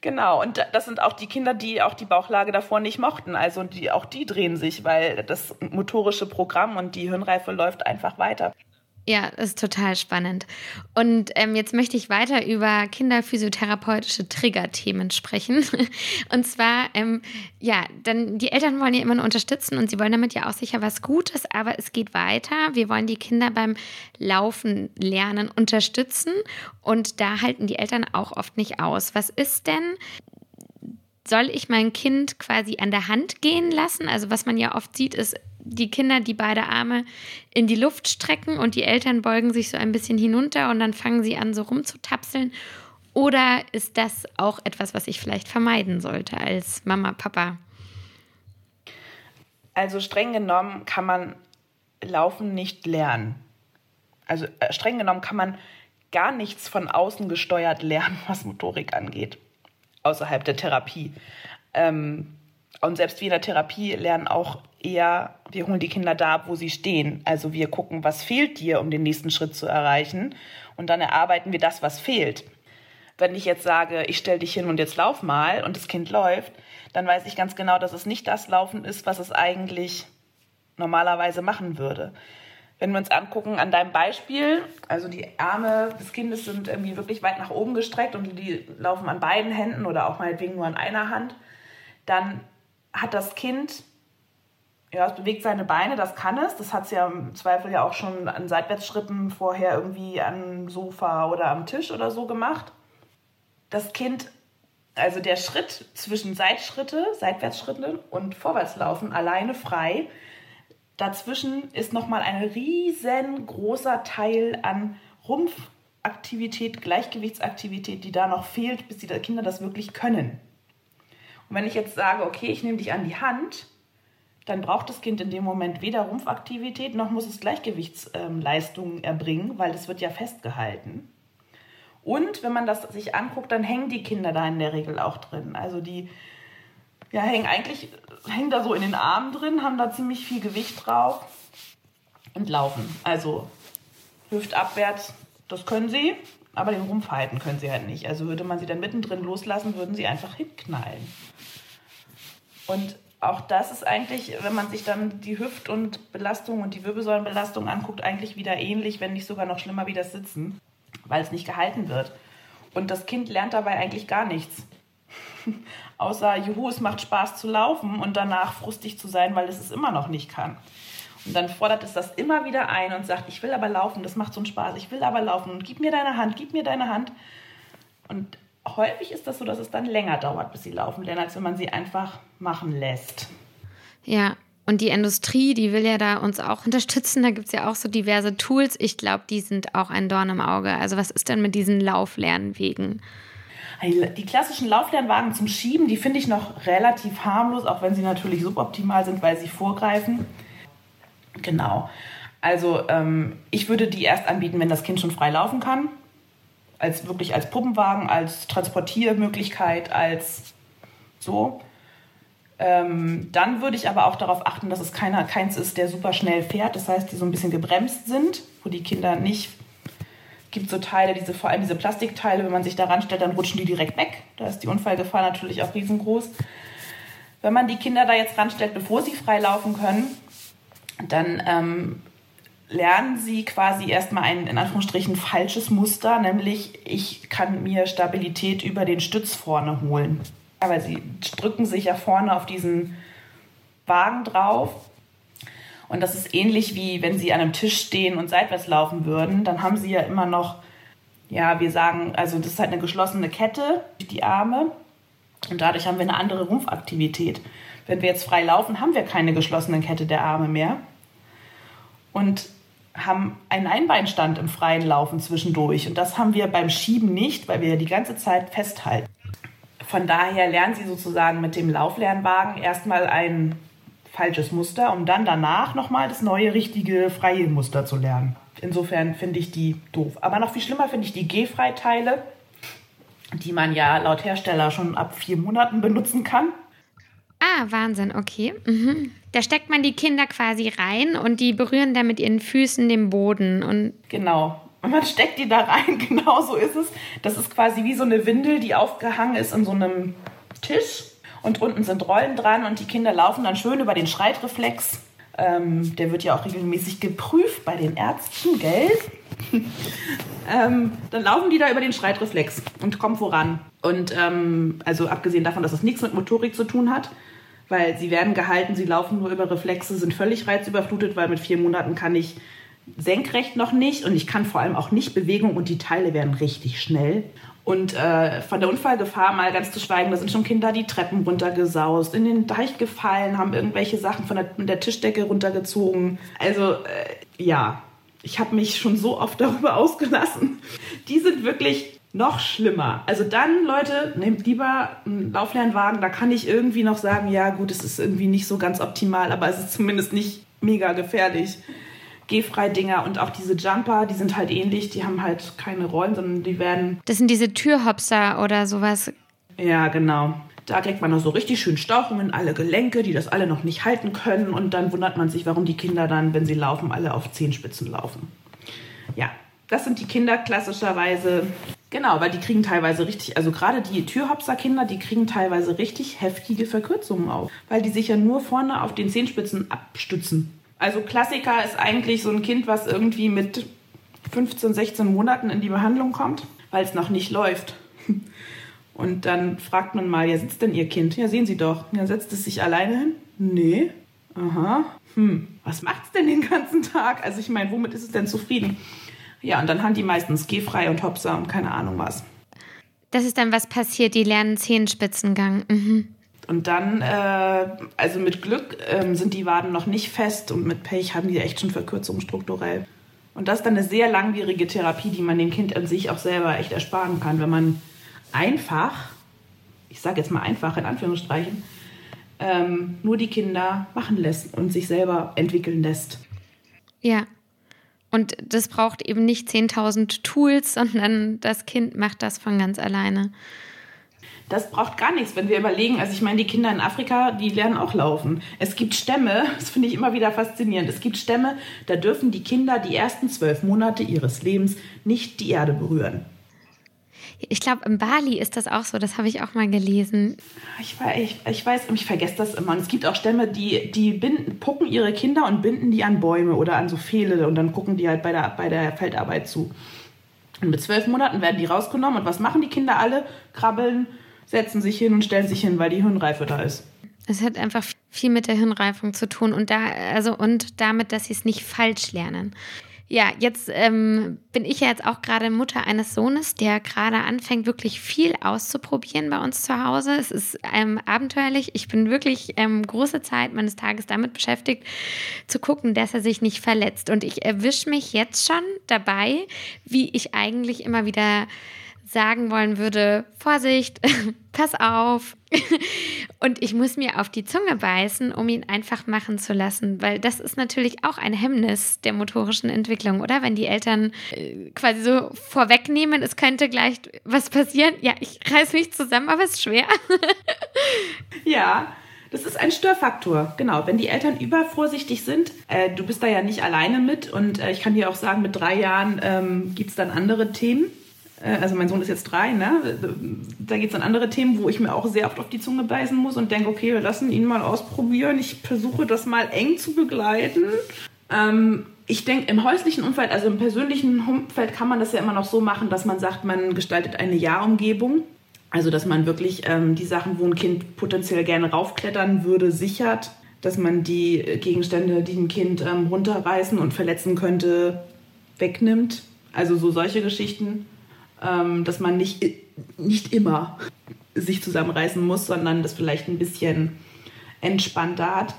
genau. Und das sind auch die Kinder, die auch die Bauchlage davor nicht mochten. Also die drehen sich, weil das motorische Programm und die Hirnreife läuft einfach weiter. Ja, das ist total spannend. Und jetzt möchte ich weiter über kinderphysiotherapeutische Triggerthemen sprechen. Und zwar, dann die Eltern wollen ja immer nur unterstützen und sie wollen damit ja auch sicher was Gutes, aber es geht weiter. Wir wollen die Kinder beim Laufen lernen unterstützen und da halten die Eltern auch oft nicht aus. Was ist denn? Soll ich mein Kind quasi an der Hand gehen lassen? Also was man ja oft sieht, ist, die Kinder, die beide Arme in die Luft strecken und die Eltern beugen sich so ein bisschen hinunter und dann fangen sie an, so rumzutapseln. Oder ist das auch etwas, was ich vielleicht vermeiden sollte als Mama, Papa? Also streng genommen kann man Laufen nicht lernen. Also streng genommen kann man gar nichts von außen gesteuert lernen, was Motorik angeht, außerhalb der Therapie. Und selbst wir in der Therapie lernen auch eher, wir holen die Kinder da ab, wo sie stehen. Also wir gucken, was fehlt dir, um den nächsten Schritt zu erreichen. Und dann erarbeiten wir das, was fehlt. Wenn ich jetzt sage, ich stell dich hin und jetzt lauf mal und das Kind läuft, dann weiß ich ganz genau, dass es nicht das Laufen ist, was es eigentlich normalerweise machen würde. Wenn wir uns angucken an deinem Beispiel, also die Arme des Kindes sind irgendwie wirklich weit nach oben gestreckt und die laufen an beiden Händen oder auch meinetwegen nur an einer Hand, dann hat das Kind, ja, es bewegt seine Beine, das kann es. Das hat es ja im Zweifel ja auch schon an Seitwärtsschritten vorher irgendwie am Sofa oder am Tisch oder so gemacht. Das Kind, also der Schritt zwischen Seitwärtsschritten und Vorwärtslaufen alleine frei, dazwischen ist nochmal ein riesengroßer Teil an Rumpfaktivität, Gleichgewichtsaktivität, die da noch fehlt, bis die Kinder das wirklich können. Und wenn ich jetzt sage, okay, ich nehme dich an die Hand, dann braucht das Kind in dem Moment weder Rumpfaktivität, noch muss es Gleichgewichtsleistungen erbringen, weil das wird ja festgehalten. Und wenn man das sich anguckt, dann hängen die Kinder da in der Regel auch drin. Also die hängen da so in den Armen drin, haben da ziemlich viel Gewicht drauf und laufen. Also hüftabwärts, das können sie. Aber den Rumpf halten können sie halt nicht. Also würde man sie dann mittendrin loslassen, würden sie einfach hinknallen. Und auch das ist eigentlich, wenn man sich dann die Hüft- und Belastung und die Wirbelsäulenbelastung anguckt, eigentlich wieder ähnlich, wenn nicht sogar noch schlimmer wie das Sitzen, weil es nicht gehalten wird. Und das Kind lernt dabei eigentlich gar nichts. Außer, juhu, es macht Spaß zu laufen und danach frustig zu sein, weil es immer noch nicht kann. Und dann fordert es das immer wieder ein und sagt, ich will aber laufen, das macht so einen Spaß, ich will aber laufen und gib mir deine Hand. Und häufig ist das so, dass es dann länger dauert, bis sie laufen lernen, als wenn man sie einfach machen lässt. Ja, und die Industrie, die will ja da uns auch unterstützen, da gibt es ja auch so diverse Tools. Ich glaube, die sind auch ein Dorn im Auge. Also was ist denn mit diesen Lauflernwegen? Die klassischen Lauflernwagen zum Schieben, die finde ich noch relativ harmlos, auch wenn sie natürlich suboptimal sind, weil sie vorgreifen. Genau. Also ich würde die erst anbieten, wenn das Kind schon frei laufen kann. Als Puppenwagen, als Transportiermöglichkeit, als so. Dann würde ich aber auch darauf achten, dass es keins ist, der super schnell fährt. Das heißt, die so ein bisschen gebremst sind, wo die Kinder nicht... Es gibt so Teile, vor allem diese Plastikteile, wenn man sich da ranstellt, dann rutschen die direkt weg. Da ist die Unfallgefahr natürlich auch riesengroß. Wenn man die Kinder da jetzt ranstellt, bevor sie frei laufen können, dann lernen sie quasi erstmal ein, in Anführungsstrichen, falsches Muster, nämlich ich kann mir Stabilität über den Stütz vorne holen. Aber sie drücken sich ja vorne auf diesen Wagen drauf. Und das ist ähnlich wie, wenn sie an einem Tisch stehen und seitwärts laufen würden, dann haben sie ja immer noch, ja, wir sagen, also das ist halt eine geschlossene Kette durch die Arme und dadurch haben wir eine andere Rumpfaktivität. Wenn wir jetzt frei laufen, haben wir keine geschlossene Kette der Arme mehr und haben einen Einbeinstand im freien Laufen zwischendurch. Und das haben wir beim Schieben nicht, weil wir ja die ganze Zeit festhalten. Von daher lernen sie sozusagen mit dem Lauflernwagen erstmal ein falsches Muster, um dann danach nochmal das neue, richtige, freie Muster zu lernen. Insofern finde ich die doof. Aber noch viel schlimmer finde ich die Gehfreiteile, die man ja laut Hersteller schon ab 4 Monaten benutzen kann. Ah, Wahnsinn, okay. Mhm. Da steckt man die Kinder quasi rein und die berühren dann mit ihren Füßen den Boden. Und genau, und man steckt die da rein, genau so ist es. Das ist quasi wie so eine Windel, die aufgehangen ist in so einem Tisch. Und unten sind Rollen dran und die Kinder laufen dann schön über den Schreitreflex. Der wird ja auch regelmäßig geprüft bei den Ärzten, gell? Dann laufen die da über den Schreitreflex und kommen voran. Und also abgesehen davon, dass das nichts mit Motorik zu tun hat, weil sie werden gehalten, sie laufen nur über Reflexe, sind völlig reizüberflutet, weil mit 4 Monaten kann ich senkrecht noch nicht und ich kann vor allem auch nicht Bewegung und die Teile werden richtig schnell. Und von der Unfallgefahr mal ganz zu schweigen, da sind schon Kinder die Treppen runtergesaust, in den Deich gefallen, haben irgendwelche Sachen von der Tischdecke runtergezogen. Also ja, ich habe mich schon so oft darüber ausgelassen. Die sind wirklich noch schlimmer. Also dann, Leute, nehmt lieber einen Lauflernwagen, da kann ich irgendwie noch sagen, ja gut, es ist irgendwie nicht so ganz optimal, aber es ist zumindest nicht mega gefährlich. Gehfrei-Dinger und auch diese Jumper, die sind halt ähnlich, die haben halt keine Rollen, sondern die werden... Das sind diese Türhopser oder sowas. Ja, genau. Da kriegt man noch so richtig schön Stauchungen in alle Gelenke, die das alle noch nicht halten können und dann wundert man sich, warum die Kinder dann, wenn sie laufen, alle auf Zehenspitzen laufen. Ja, das sind die Kinder klassischerweise, genau, weil die kriegen teilweise richtig, also gerade die Türhopser-Kinder, die kriegen teilweise richtig heftige Verkürzungen auf, weil die sich ja nur vorne auf den Zehenspitzen abstützen. Also Klassiker ist eigentlich so ein Kind, was irgendwie mit 15, 16 Monaten in die Behandlung kommt, weil es noch nicht läuft. Und dann fragt man mal, ja, sitzt denn Ihr Kind? Ja, sehen Sie doch. Ja, setzt es sich alleine hin? Nee. Aha. Was macht's denn den ganzen Tag? Also ich meine, womit ist es denn zufrieden? Ja, und dann haben die meistens Gehfrei und Hopser und keine Ahnung was. Das ist dann was passiert, die lernen Zehenspitzengang. Mhm. Und dann, also mit Glück sind die Waden noch nicht fest und mit Pech haben die echt schon Verkürzungen strukturell. Und das ist dann eine sehr langwierige Therapie, die man dem Kind an sich auch selber echt ersparen kann, wenn man einfach, ich sage jetzt mal einfach in Anführungsstrichen, nur die Kinder machen lässt und sich selber entwickeln lässt. Ja, und das braucht eben nicht 10.000 Tools, sondern das Kind macht das von ganz alleine. Das braucht gar nichts, wenn wir überlegen. Also ich meine, die Kinder in Afrika, die lernen auch laufen. Es gibt Stämme, das finde ich immer wieder faszinierend, es gibt Stämme, da dürfen die Kinder die ersten 12 Monate ihres Lebens nicht die Erde berühren. Ich glaube, in Bali ist das auch so, das habe ich auch mal gelesen. Ich weiß, ich vergesse das immer. Und es gibt auch Stämme, die binden, pucken ihre Kinder und binden die an Bäume oder an so Pfähle und dann gucken die halt bei der Feldarbeit zu. Und mit 12 Monaten werden die rausgenommen und was machen die Kinder alle? Krabbeln, setzen sich hin und stellen sich hin, weil die Hirnreife da ist. Es hat einfach viel mit der Hirnreifung zu tun und damit, dass sie es nicht falsch lernen. Ja, jetzt bin ich ja jetzt auch gerade Mutter eines Sohnes, der gerade anfängt, wirklich viel auszuprobieren bei uns zu Hause. Es ist abenteuerlich. Ich bin wirklich große Zeit meines Tages damit beschäftigt, zu gucken, dass er sich nicht verletzt. Und ich erwische mich jetzt schon dabei, wie ich eigentlich immer wieder sagen wollen würde, Vorsicht, pass auf. Und ich muss mir auf die Zunge beißen, um ihn einfach machen zu lassen, weil das ist natürlich auch ein Hemmnis der motorischen Entwicklung, oder? Wenn die Eltern quasi so vorwegnehmen, es könnte gleich was passieren. Ja, ich reiß mich zusammen, aber es ist schwer. Ja, das ist ein Störfaktor, genau. Wenn die Eltern übervorsichtig sind, du bist da ja nicht alleine mit und ich kann dir auch sagen, mit 3 Jahren gibt es dann andere Themen. also mein Sohn ist jetzt 3, ne? Da geht es an andere Themen, wo ich mir auch sehr oft auf die Zunge beißen muss und denke, okay, wir lassen ihn mal ausprobieren. Ich versuche das mal eng zu begleiten. Ich denke, im häuslichen Umfeld, also im persönlichen Umfeld kann man das ja immer noch so machen, dass man sagt, man gestaltet eine Ja-Umgebung. Also dass man wirklich die Sachen, wo ein Kind potenziell gerne raufklettern würde, sichert. Dass man die Gegenstände, die ein Kind runterreißen und verletzen könnte, wegnimmt. Also so solche Geschichten, dass man nicht immer sich zusammenreißen muss, sondern das vielleicht ein bisschen entspannter hat.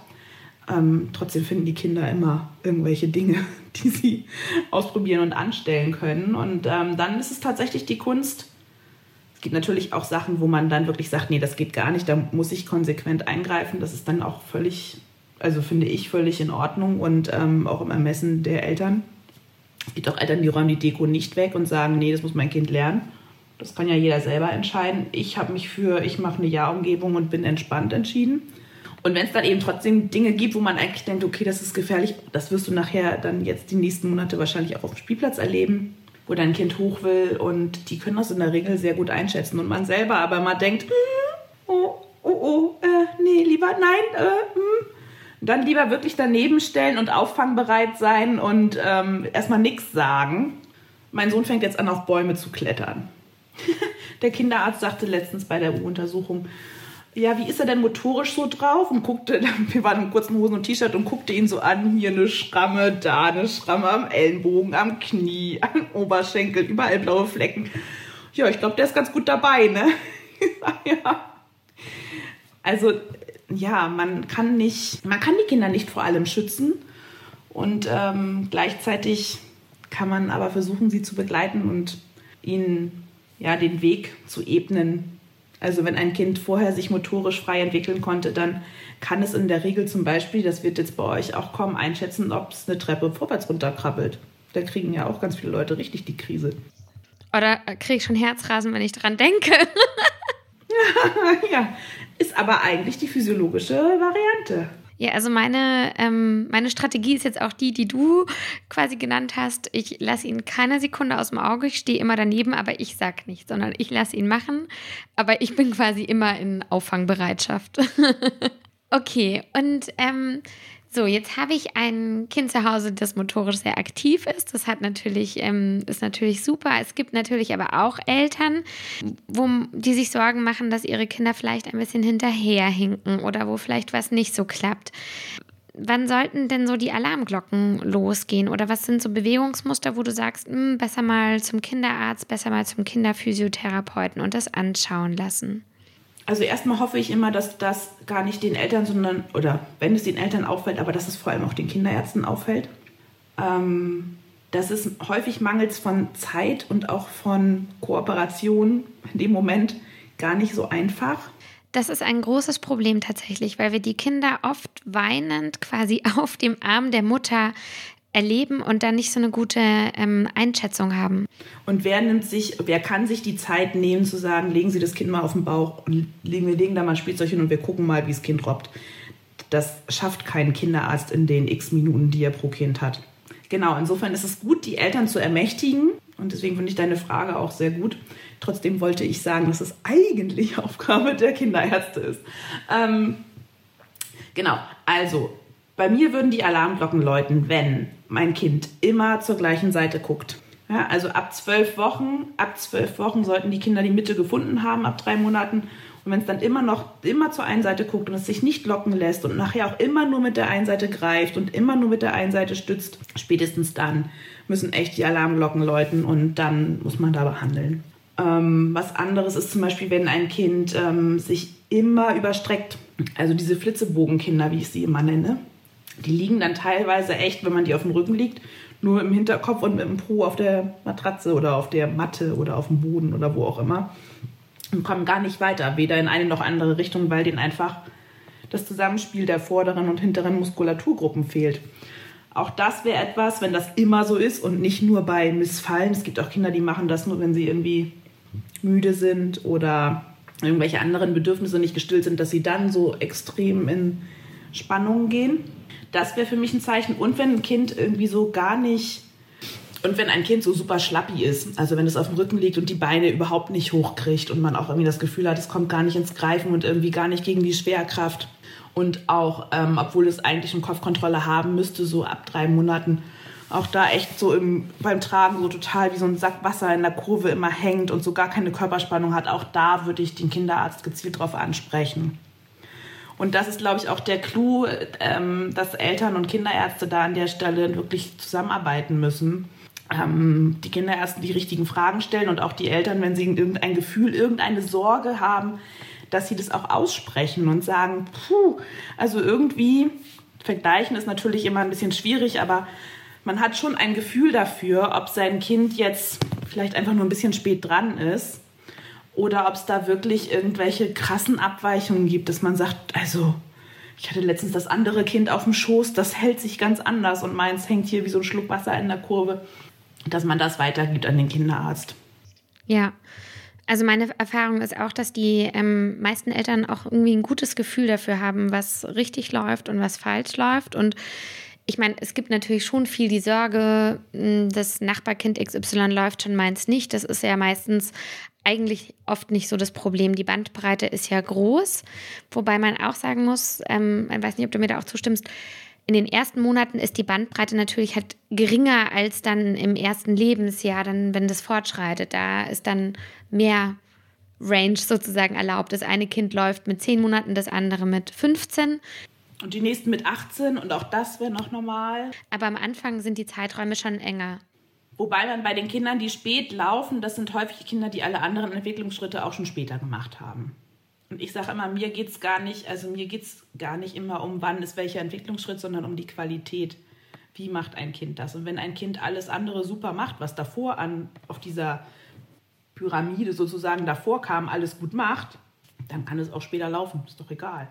Trotzdem finden die Kinder immer irgendwelche Dinge, die sie ausprobieren und anstellen können. Und dann ist es tatsächlich die Kunst. Es gibt natürlich auch Sachen, wo man dann wirklich sagt, nee, das geht gar nicht, da muss ich konsequent eingreifen. Das ist dann auch völlig, also finde ich, völlig in Ordnung und auch im Ermessen der Eltern. Es gibt auch Eltern, die räumen die Deko nicht weg und sagen, nee, das muss mein Kind lernen. Das kann ja jeder selber entscheiden. Ich habe mich für, ich mache eine Ja-Umgebung und bin entspannt entschieden. Und wenn es dann eben trotzdem Dinge gibt, wo man eigentlich denkt, okay, das ist gefährlich, das wirst du nachher dann jetzt die nächsten Monate wahrscheinlich auch auf dem Spielplatz erleben, wo dein Kind hoch will und die können das in der Regel sehr gut einschätzen. Und man selber aber mal denkt, nee, lieber nein, Dann lieber wirklich daneben stellen und auffangbereit sein und erstmal nichts sagen. Mein Sohn fängt jetzt an, auf Bäume zu klettern. Der Kinderarzt sagte letztens bei der U-Untersuchung, ja, wie ist er denn motorisch so drauf? Und guckte, wir waren in kurzen Hosen und T-Shirt und guckte ihn so an, hier eine Schramme, da eine Schramme am Ellenbogen, am Knie, am Oberschenkel, überall blaue Flecken. Ja, ich glaube, der ist ganz gut dabei, ne? Ja. Also, ja, man kann die Kinder nicht vor allem schützen und gleichzeitig kann man aber versuchen, sie zu begleiten und ihnen ja, den Weg zu ebnen. Also wenn ein Kind vorher sich motorisch frei entwickeln konnte, dann kann es in der Regel zum Beispiel, das wird jetzt bei euch auch kaum einschätzen, ob es eine Treppe vorwärts runterkrabbelt. Da kriegen ja auch ganz viele Leute richtig die Krise. Oder kriege ich schon Herzrasen, wenn ich dran denke. Ja, ist aber eigentlich die physiologische Variante. Ja, also meine Strategie ist jetzt auch die du quasi genannt hast. Ich lasse ihn keine Sekunde aus dem Auge, ich stehe immer daneben, aber ich sag nichts, sondern ich lasse ihn machen. Aber ich bin quasi immer in Auffangbereitschaft. Okay, und jetzt habe ich ein Kind zu Hause, das motorisch sehr aktiv ist. Das ist natürlich super. Es gibt natürlich aber auch Eltern, die sich Sorgen machen, dass ihre Kinder vielleicht ein bisschen hinterherhinken oder wo vielleicht was nicht so klappt. Wann sollten denn so die Alarmglocken losgehen? Oder was sind so Bewegungsmuster, wo du sagst, besser mal zum Kinderarzt, besser mal zum Kinderphysiotherapeuten und das anschauen lassen? Also erstmal hoffe ich immer, dass das gar nicht den Eltern, sondern, oder wenn es den Eltern auffällt, aber dass es vor allem auch den Kinderärzten auffällt. Das ist häufig mangels von Zeit und auch von Kooperation in dem Moment gar nicht so einfach. Das ist ein großes Problem tatsächlich, weil wir die Kinder oft weinend quasi auf dem Arm der Mutter erleben und dann nicht so eine gute Einschätzung haben. Und wer kann sich die Zeit nehmen zu sagen, legen Sie das Kind mal auf den Bauch und wir legen da mal ein Spielzeug hin und wir gucken mal, wie das Kind robbt. Das schafft kein Kinderarzt in den x Minuten, die er pro Kind hat. Genau, insofern ist es gut, die Eltern zu ermächtigen und deswegen finde ich deine Frage auch sehr gut. Trotzdem wollte ich sagen, dass es eigentlich Aufgabe der Kinderärzte ist. Genau, also bei mir würden die Alarmglocken läuten, wenn mein Kind immer zur gleichen Seite guckt. Ja, also ab 12 Wochen sollten die Kinder die Mitte gefunden haben, ab 3 Monaten. Und wenn es dann immer zur einen Seite guckt und es sich nicht locken lässt und nachher auch immer nur mit der einen Seite greift und immer nur mit der einen Seite stützt, spätestens dann müssen echt die Alarmglocken läuten und dann muss man da behandeln. Was anderes ist zum Beispiel, wenn ein Kind sich immer überstreckt. Also diese Flitzebogenkinder, wie ich sie immer nenne. Die liegen dann teilweise echt, wenn man die auf dem Rücken liegt, nur im Hinterkopf und mit dem Po auf der Matratze oder auf der Matte oder auf dem Boden oder wo auch immer. Und kommen gar nicht weiter, weder in eine noch andere Richtung, weil denen einfach das Zusammenspiel der vorderen und hinteren Muskulaturgruppen fehlt. Auch das wäre etwas, wenn das immer so ist und nicht nur bei Missfallen. Es gibt auch Kinder, die machen das nur, wenn sie irgendwie müde sind oder irgendwelche anderen Bedürfnisse nicht gestillt sind, dass sie dann so extrem in Spannungen gehen. Das wäre für mich ein Zeichen. Und wenn ein Kind irgendwie so gar nicht Und wenn ein Kind so super schlappi ist, also wenn es auf dem Rücken liegt und die Beine überhaupt nicht hochkriegt und man auch irgendwie das Gefühl hat, es kommt gar nicht ins Greifen und irgendwie gar nicht gegen die Schwerkraft. Und auch, obwohl es eigentlich eine Kopfkontrolle haben müsste, so ab 3 Monaten, auch da echt so beim Tragen so total wie so ein Sack Wasser in der Kurve immer hängt und so gar keine Körperspannung hat, auch da würde ich den Kinderarzt gezielt drauf ansprechen. Und das ist, glaube ich, auch der Clou, dass Eltern und Kinderärzte da an der Stelle wirklich zusammenarbeiten müssen. Die Kinderärzte die richtigen Fragen stellen und auch die Eltern, wenn sie irgendein Gefühl, irgendeine Sorge haben, dass sie das auch aussprechen und sagen, puh, also irgendwie, vergleichen ist natürlich immer ein bisschen schwierig, aber man hat schon ein Gefühl dafür, ob sein Kind jetzt vielleicht einfach nur ein bisschen spät dran ist oder ob es da wirklich irgendwelche krassen Abweichungen gibt, dass man sagt, also ich hatte letztens das andere Kind auf dem Schoß, das hält sich ganz anders und meins hängt hier wie so ein Schluck Wasser in der Kurve, dass man das weitergibt an den Kinderarzt. Ja, also meine Erfahrung ist auch, dass die meisten Eltern auch irgendwie ein gutes Gefühl dafür haben, was richtig läuft und was falsch läuft. Und ich meine, es gibt natürlich schon viel die Sorge, das Nachbarkind XY läuft schon, meins nicht. Das ist ja meistens eigentlich oft nicht so das Problem. Die Bandbreite ist ja groß, wobei man auch sagen muss, ich weiß nicht, ob du mir da auch zustimmst, in den ersten Monaten ist die Bandbreite natürlich halt geringer als dann im ersten Lebensjahr, dann, wenn das fortschreitet. Da ist dann mehr Range sozusagen erlaubt. Das eine Kind läuft mit 10 Monaten, das andere mit 15. Und die nächsten mit 18 und auch das wäre noch normal. Aber am Anfang sind die Zeiträume schon enger. Wobei man bei den Kindern, die spät laufen, das sind häufig Kinder, die alle anderen Entwicklungsschritte auch schon später gemacht haben. Und ich sage immer, mir geht's gar nicht immer um, wann ist welcher Entwicklungsschritt, sondern um die Qualität. Wie macht ein Kind das? Und wenn ein Kind alles andere super macht, was davor auf dieser Pyramide sozusagen davor kam, alles gut macht, dann kann es auch später laufen, ist doch egal.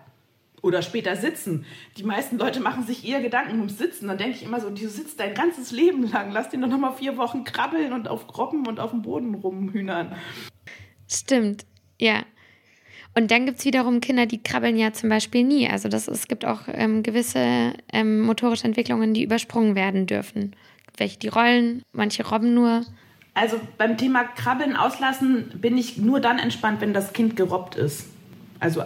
Oder später sitzen. Die meisten Leute machen sich eher Gedanken ums Sitzen. Dann denke ich immer so, du sitzt dein ganzes Leben lang. Lass den doch nochmal 4 Wochen krabbeln und auf Robben und auf dem Boden rumhühnern. Stimmt, ja. Und dann gibt es wiederum Kinder, die krabbeln ja zum Beispiel nie. Also es gibt auch gewisse motorische Entwicklungen, die übersprungen werden dürfen. Welche die rollen, manche robben nur. Also beim Thema Krabbeln auslassen bin ich nur dann entspannt, wenn das Kind gerobbt ist. Also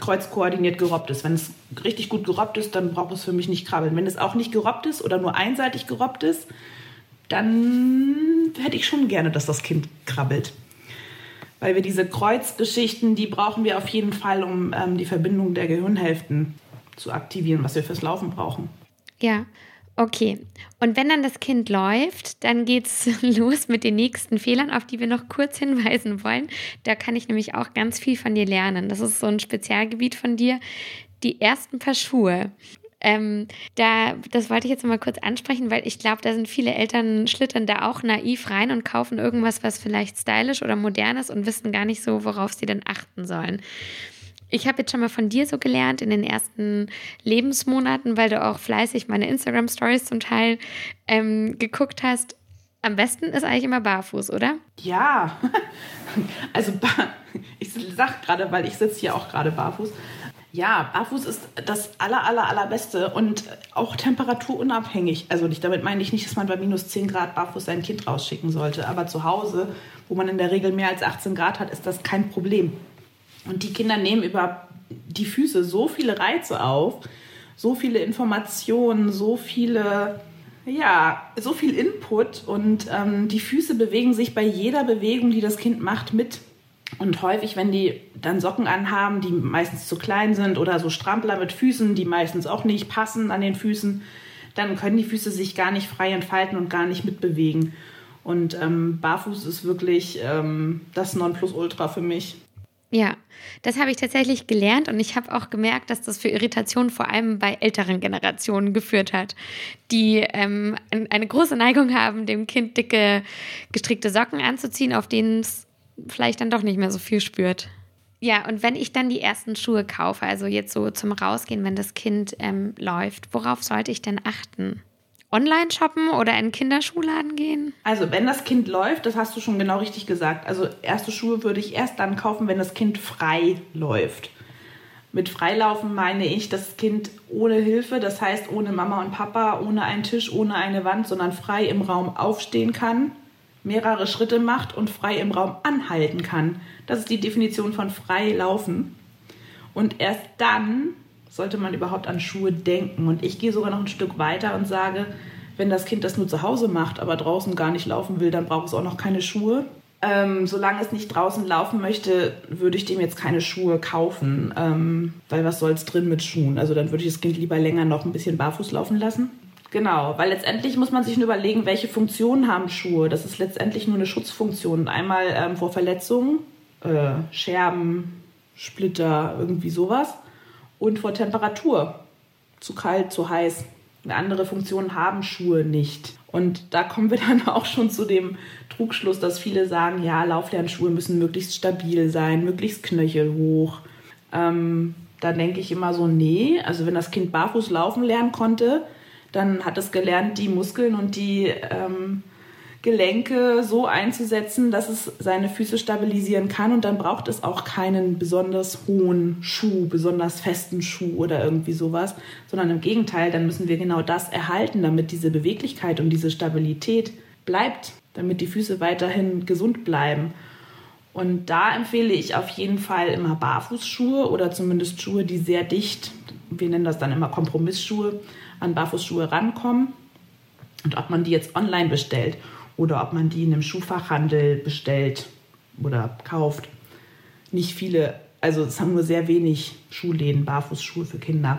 kreuzkoordiniert gerobbt ist. Wenn es richtig gut gerobbt ist, dann braucht es für mich nicht krabbeln. Wenn es auch nicht gerobbt ist oder nur einseitig gerobbt ist, dann hätte ich schon gerne, dass das Kind krabbelt. Weil wir diese Kreuzgeschichten, die brauchen wir auf jeden Fall, um die Verbindung der Gehirnhälften zu aktivieren, was wir fürs Laufen brauchen. Ja, okay. Und wenn dann das Kind läuft, dann geht's los mit den nächsten Fehlern, auf die wir noch kurz hinweisen wollen. Da kann ich nämlich auch ganz viel von dir lernen. Das ist so ein Spezialgebiet von dir. Die ersten paar Schuhe. Das wollte ich jetzt mal kurz ansprechen, weil ich glaube, da sind viele Eltern, schlittern da auch naiv rein und kaufen irgendwas, was vielleicht stylisch oder modern ist und wissen gar nicht so, worauf sie denn achten sollen. Ich habe jetzt schon mal von dir so gelernt in den ersten Lebensmonaten, weil du auch fleißig meine Instagram-Stories zum Teil geguckt hast. Am besten ist eigentlich immer barfuß, oder? Ja, also ich sage gerade, weil ich sitze hier auch gerade barfuß. Ja, barfuß ist das allerbeste und auch temperaturunabhängig. Also damit meine ich nicht, dass man bei minus 10 Grad barfuß sein Kind rausschicken sollte. Aber zu Hause, wo man in der Regel mehr als 18 Grad hat, ist das kein Problem. Und die Kinder nehmen über die Füße so viele Reize auf, so viele Informationen, so viel Input. Und die Füße bewegen sich bei jeder Bewegung, die das Kind macht, mit. Und häufig, wenn die dann Socken anhaben, die meistens zu klein sind, oder so Strampler mit Füßen, die meistens auch nicht passen an den Füßen, dann können die Füße sich gar nicht frei entfalten und gar nicht mitbewegen. Und barfuß ist wirklich das Nonplusultra für mich. Ja, das habe ich tatsächlich gelernt und ich habe auch gemerkt, dass das für Irritationen vor allem bei älteren Generationen geführt hat, die eine große Neigung haben, dem Kind dicke, gestrickte Socken anzuziehen, auf denen es vielleicht dann doch nicht mehr so viel spürt. Ja, und wenn ich dann die ersten Schuhe kaufe, also jetzt so zum Rausgehen, wenn das Kind läuft, worauf sollte ich denn achten? Online shoppen oder in einen Kinderschuhladen gehen? Also wenn das Kind läuft, das hast du schon genau richtig gesagt. Also erste Schuhe würde ich erst dann kaufen, wenn das Kind frei läuft. Mit Freilaufen meine ich das Kind ohne Hilfe, das heißt ohne Mama und Papa, ohne einen Tisch, ohne eine Wand, sondern frei im Raum aufstehen kann, mehrere Schritte macht und frei im Raum anhalten kann. Das ist die Definition von Freilaufen. Und erst dann sollte man überhaupt an Schuhe denken. Und ich gehe sogar noch ein Stück weiter und sage, wenn das Kind das nur zu Hause macht, aber draußen gar nicht laufen will, dann braucht es auch noch keine Schuhe. Solange es nicht draußen laufen möchte, würde ich dem jetzt keine Schuhe kaufen, weil was soll's drin mit Schuhen? Also dann würde ich das Kind lieber länger noch ein bisschen barfuß laufen lassen. Genau, weil letztendlich muss man sich nur überlegen, welche Funktionen haben Schuhe. Das ist letztendlich nur eine Schutzfunktion. Einmal vor Verletzungen, Scherben, Splitter, irgendwie sowas. Und vor Temperatur, zu kalt, zu heiß. Eine andere Funktion haben Schuhe nicht. Und da kommen wir dann auch schon zu dem Trugschluss, dass viele sagen, ja, Lauflernschuhe müssen möglichst stabil sein, möglichst knöchelhoch. Da denke ich immer so, nee, also wenn das Kind barfuß laufen lernen konnte, dann hat es gelernt, die Muskeln und die Gelenke so einzusetzen, dass es seine Füße stabilisieren kann. Und dann braucht es auch keinen besonders hohen Schuh, besonders festen Schuh oder irgendwie sowas. Sondern im Gegenteil, dann müssen wir genau das erhalten, damit diese Beweglichkeit und diese Stabilität bleibt, damit die Füße weiterhin gesund bleiben. Und da empfehle ich auf jeden Fall immer Barfußschuhe oder zumindest Schuhe, die sehr dicht, wir nennen das dann immer Kompromissschuhe, an Barfußschuhe rankommen. Und ob man die jetzt online bestellt oder ob man die in einem Schuhfachhandel bestellt oder kauft. Nicht viele, also es haben nur sehr wenig Schuhläden, Barfußschuhe für Kinder.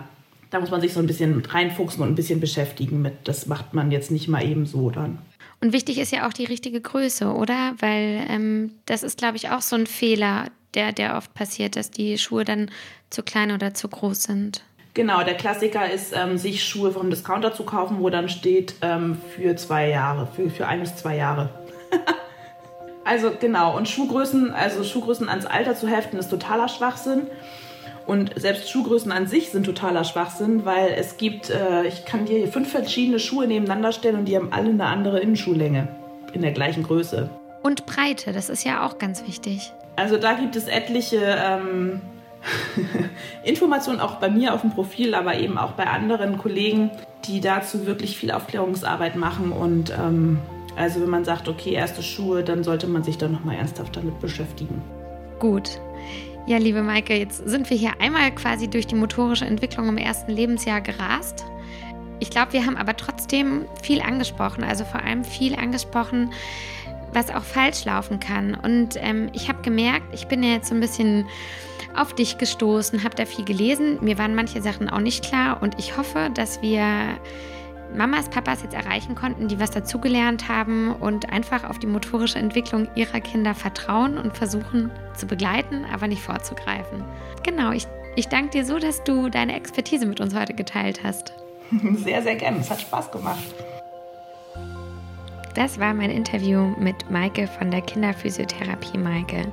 Da muss man sich so ein bisschen reinfuchsen und ein bisschen beschäftigen mit. Das macht man jetzt nicht mal eben so dann. Und wichtig ist ja auch die richtige Größe, oder? Weil das ist, glaube ich, auch so ein Fehler, der oft passiert, dass die Schuhe dann zu klein oder zu groß sind. Genau, der Klassiker ist, sich Schuhe vom Discounter zu kaufen, wo dann steht für 1 bis 2 Jahre. Also genau, und Schuhgrößen ans Alter zu heften, ist totaler Schwachsinn. Und selbst Schuhgrößen an sich sind totaler Schwachsinn, weil es gibt, ich kann dir hier 5 verschiedene Schuhe nebeneinander stellen und die haben alle eine andere Innenschuhlänge in der gleichen Größe. Und Breite, das ist ja auch ganz wichtig. Also da gibt es etliche Informationen auch bei mir auf dem Profil, aber eben auch bei anderen Kollegen, die dazu wirklich viel Aufklärungsarbeit machen. Und also wenn man sagt, okay, erste Schuhe, dann sollte man sich dann nochmal ernsthaft damit beschäftigen. Gut. Ja, liebe Maike, jetzt sind wir hier einmal quasi durch die motorische Entwicklung im ersten Lebensjahr gerast. Ich glaube, wir haben aber trotzdem viel angesprochen, also vor allem viel angesprochen, was auch falsch laufen kann. Und ich habe gemerkt, ich bin ja jetzt so ein bisschen auf dich gestoßen, habe da viel gelesen. Mir waren manche Sachen auch nicht klar und ich hoffe, dass wir Mamas, Papas jetzt erreichen konnten, die was dazugelernt haben und einfach auf die motorische Entwicklung ihrer Kinder vertrauen und versuchen zu begleiten, aber nicht vorzugreifen. Genau, ich danke dir so, dass du deine Expertise mit uns heute geteilt hast. Sehr, sehr gerne. Es hat Spaß gemacht. Das war mein Interview mit Maike von der Kinderphysiotherapie Maike.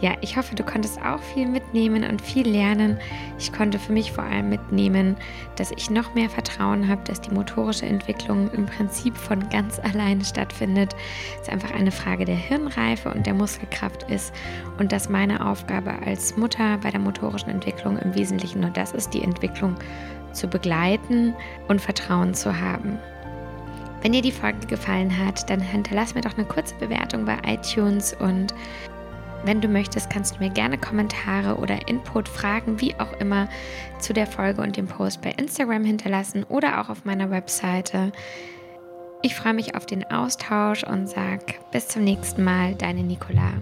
Ja, ich hoffe, du konntest auch viel mitnehmen und viel lernen. Ich konnte für mich vor allem mitnehmen, dass ich noch mehr Vertrauen habe, dass die motorische Entwicklung im Prinzip von ganz alleine stattfindet. Es einfach eine Frage der Hirnreife und der Muskelkraft ist und dass meine Aufgabe als Mutter bei der motorischen Entwicklung im Wesentlichen nur das ist, die Entwicklung zu begleiten und Vertrauen zu haben. Wenn dir die Folge gefallen hat, dann hinterlass mir doch eine kurze Bewertung bei iTunes und wenn du möchtest, kannst du mir gerne Kommentare oder Input, Fragen, wie auch immer, zu der Folge und dem Post bei Instagram hinterlassen oder auch auf meiner Webseite. Ich freue mich auf den Austausch und sage bis zum nächsten Mal, deine Nicola.